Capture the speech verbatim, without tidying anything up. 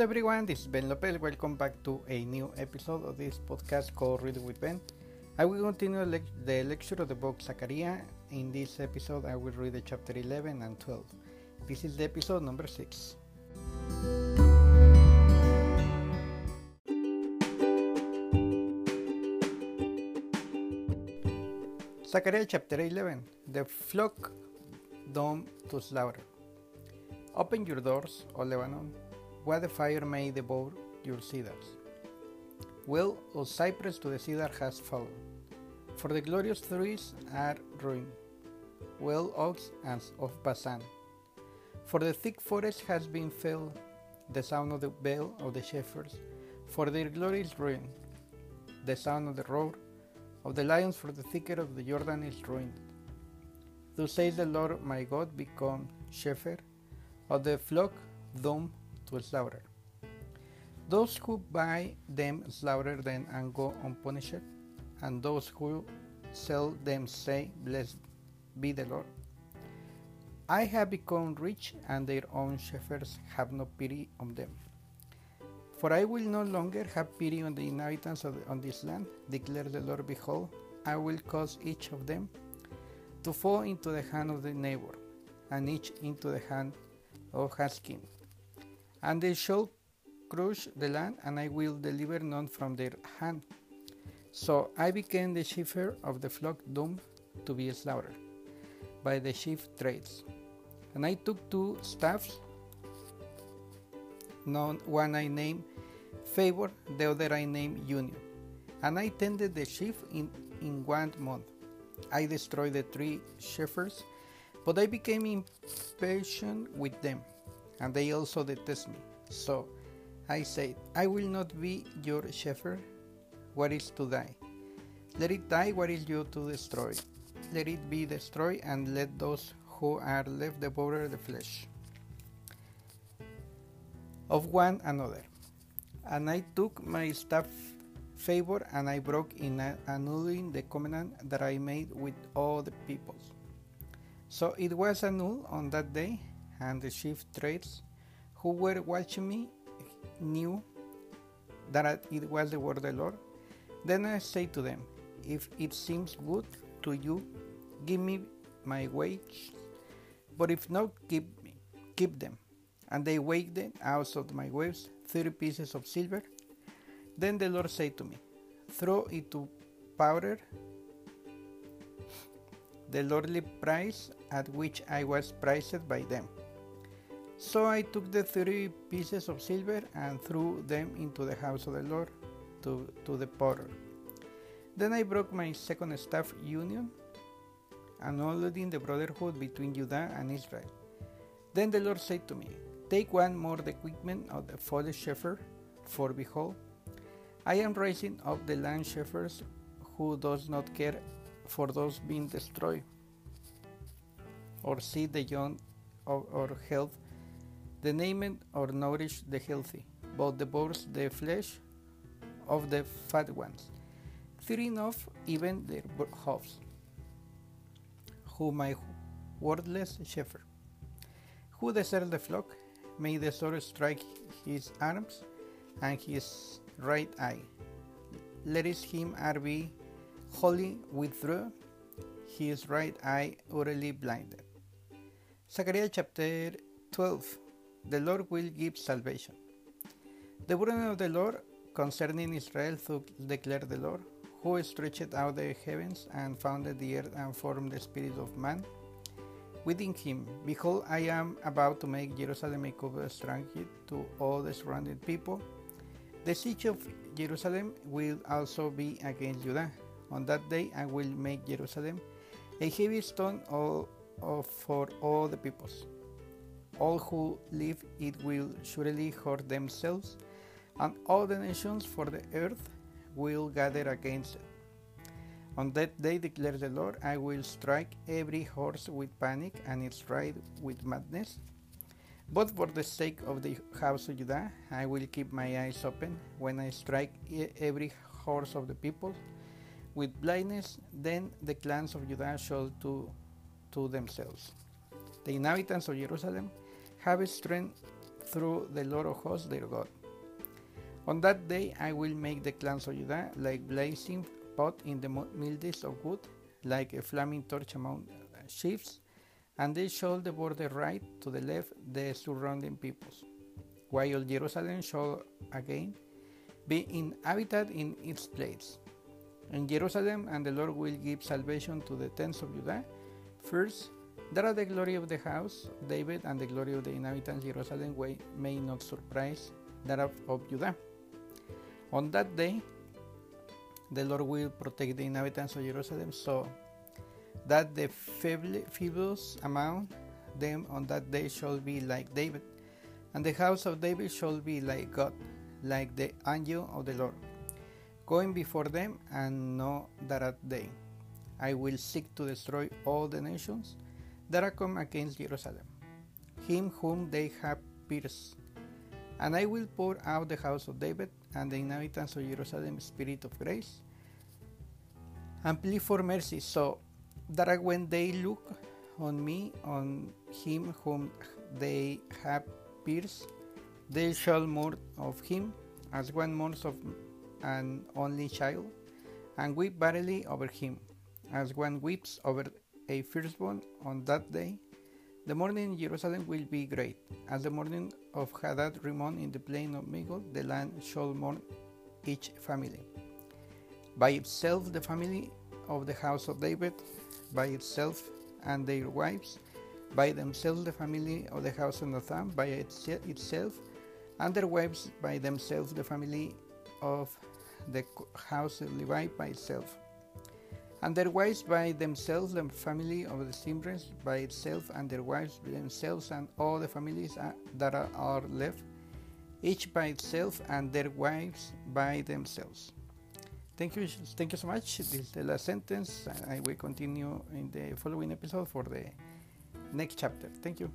Hello everyone, this is Ben Lopez. Welcome back to a new episode of this podcast called Read with Ben. I will continue the lecture of the book Zechariah. In this episode, I will read the chapter eleven and twelve. This is the episode number six. Zechariah chapter eleven. The flock dumb to slaughter. Open your doors, O Lebanon. What the fire may devour your cedars. Well, O cypress, to the cedar has fallen, for the glorious trees are ruined. Well, oaks and of Basan, for the thick forest has been felled. The sound of the bell of the shepherds, for their glory is ruined. The sound of the roar of the lions, for the thicket of the Jordan is ruined. Thus says the Lord my God, become shepherd of the flock dumb to slaughter. Those who buy them slaughter them and go unpunished, and those who sell them say, blessed be the Lord. I have become rich, and their own shepherds have no pity on them. For I will no longer have pity on the inhabitants of the, on this land, declares the Lord. Behold, I will cause each of them to fall into the hand of the neighbor, and each into the hand of his king. And they shall crush the land, and I will deliver none from their hand. So I became the shepherd of the flock doomed to be slaughtered by the chief trades. And I took two staffs, one I named Favor, the other I named Union. And I tended the sheep in, in one month. I destroyed the three shepherds, but I became impatient with them, and they also detest me. So I said, I will not be your shepherd. What is to die? Let it die. What is you to destroy? Let it be destroyed, and let those who are left devour the flesh of one another. And I took my staff Favor, and I broke in annulling the covenant that I made with all the peoples. So it was annulled on that day. And the chief trades who were watching me knew that it was the word of the Lord. Then I said to them, if it seems good to you, give me my wages, but if not, keep, keep them. And they weighed them out of my wages, thirty pieces of silver. Then the Lord said to me, throw it to powder the lordly price at which I was priced by them. So I took the thirty pieces of silver and threw them into the house of the Lord, to, to the potter. Then I broke my second staff Union, annulling the brotherhood between Judah and Israel. Then the Lord said to me, take one more the equipment of the false shepherd, for behold, I am raising up the land shepherds who does not care for those being destroyed, or see the young or, or health, the named or nourish the healthy, but devours the flesh of the fat ones, tearing off even their hooves, who my worthless shepherd, who deserts the flock, may the sword strike his arms and his right eye. Let him be wholly withdraw, his right eye utterly blinded. Zechariah chapter twelve. The Lord will give salvation. The burden of the Lord concerning Israel, to declare the Lord, who stretched out the heavens and founded the earth and formed the spirit of man within him. Behold, I am about to make Jerusalem a covenant stronghold to all the surrounding people. The siege of Jerusalem will also be against Judah. On that day I will make Jerusalem a heavy stone all, all, for all the peoples. All who live it will surely hurt themselves, and all the nations for the earth will gather against it. On that day, declares the Lord, I will strike every horse with panic and its rider with madness. But for the sake of the house of Judah, I will keep my eyes open when I strike every horse of the people with blindness. Then the clans of Judah shall do to themselves. The inhabitants of Jerusalem have strength through the Lord of hosts, their God. On that day I will make the clans of Judah like blazing pot in the mildest of wood, like a flaming torch among sheaves, and they shall devour the right to the left, the surrounding peoples, while Jerusalem shall again be inhabited in its place. In Jerusalem, and the Lord will give salvation to the tents of Judah. First, that at the glory of the house David and the glory of the inhabitants of Jerusalem may not surprise that of Judah. On that day, the Lord will protect the inhabitants of Jerusalem, so that the feebles among them on that day shall be like David, and the house of David shall be like God, like the angel of the Lord, going before them. And know that at day I will seek to destroy all the nations that are come against Jerusalem, him whom they have pierced. And I will pour out the house of David and the inhabitants of Jerusalem spirit of grace, and plead for mercy, so that when they look on me, on him whom they have pierced, they shall mourn of him as one mourns of an only child, and weep bitterly over him, as one weeps over a firstborn. On that day, the mourning in Jerusalem will be great, as the mourning of Hadad Rimon in the plain of Megiddo. The land shall mourn each family by itself, the family of the house of David by itself, and their wives by themselves, the family of the house of Nathan by itself, and their wives by themselves, the family of the house of Levi by itself, and their wives by themselves, the family of the Simrites by itself, and their wives by themselves, and all the families that are left, each by itself, and their wives by themselves. Thank you, thank you so much. This is the last sentence. I will continue in the following episode for the next chapter. Thank you.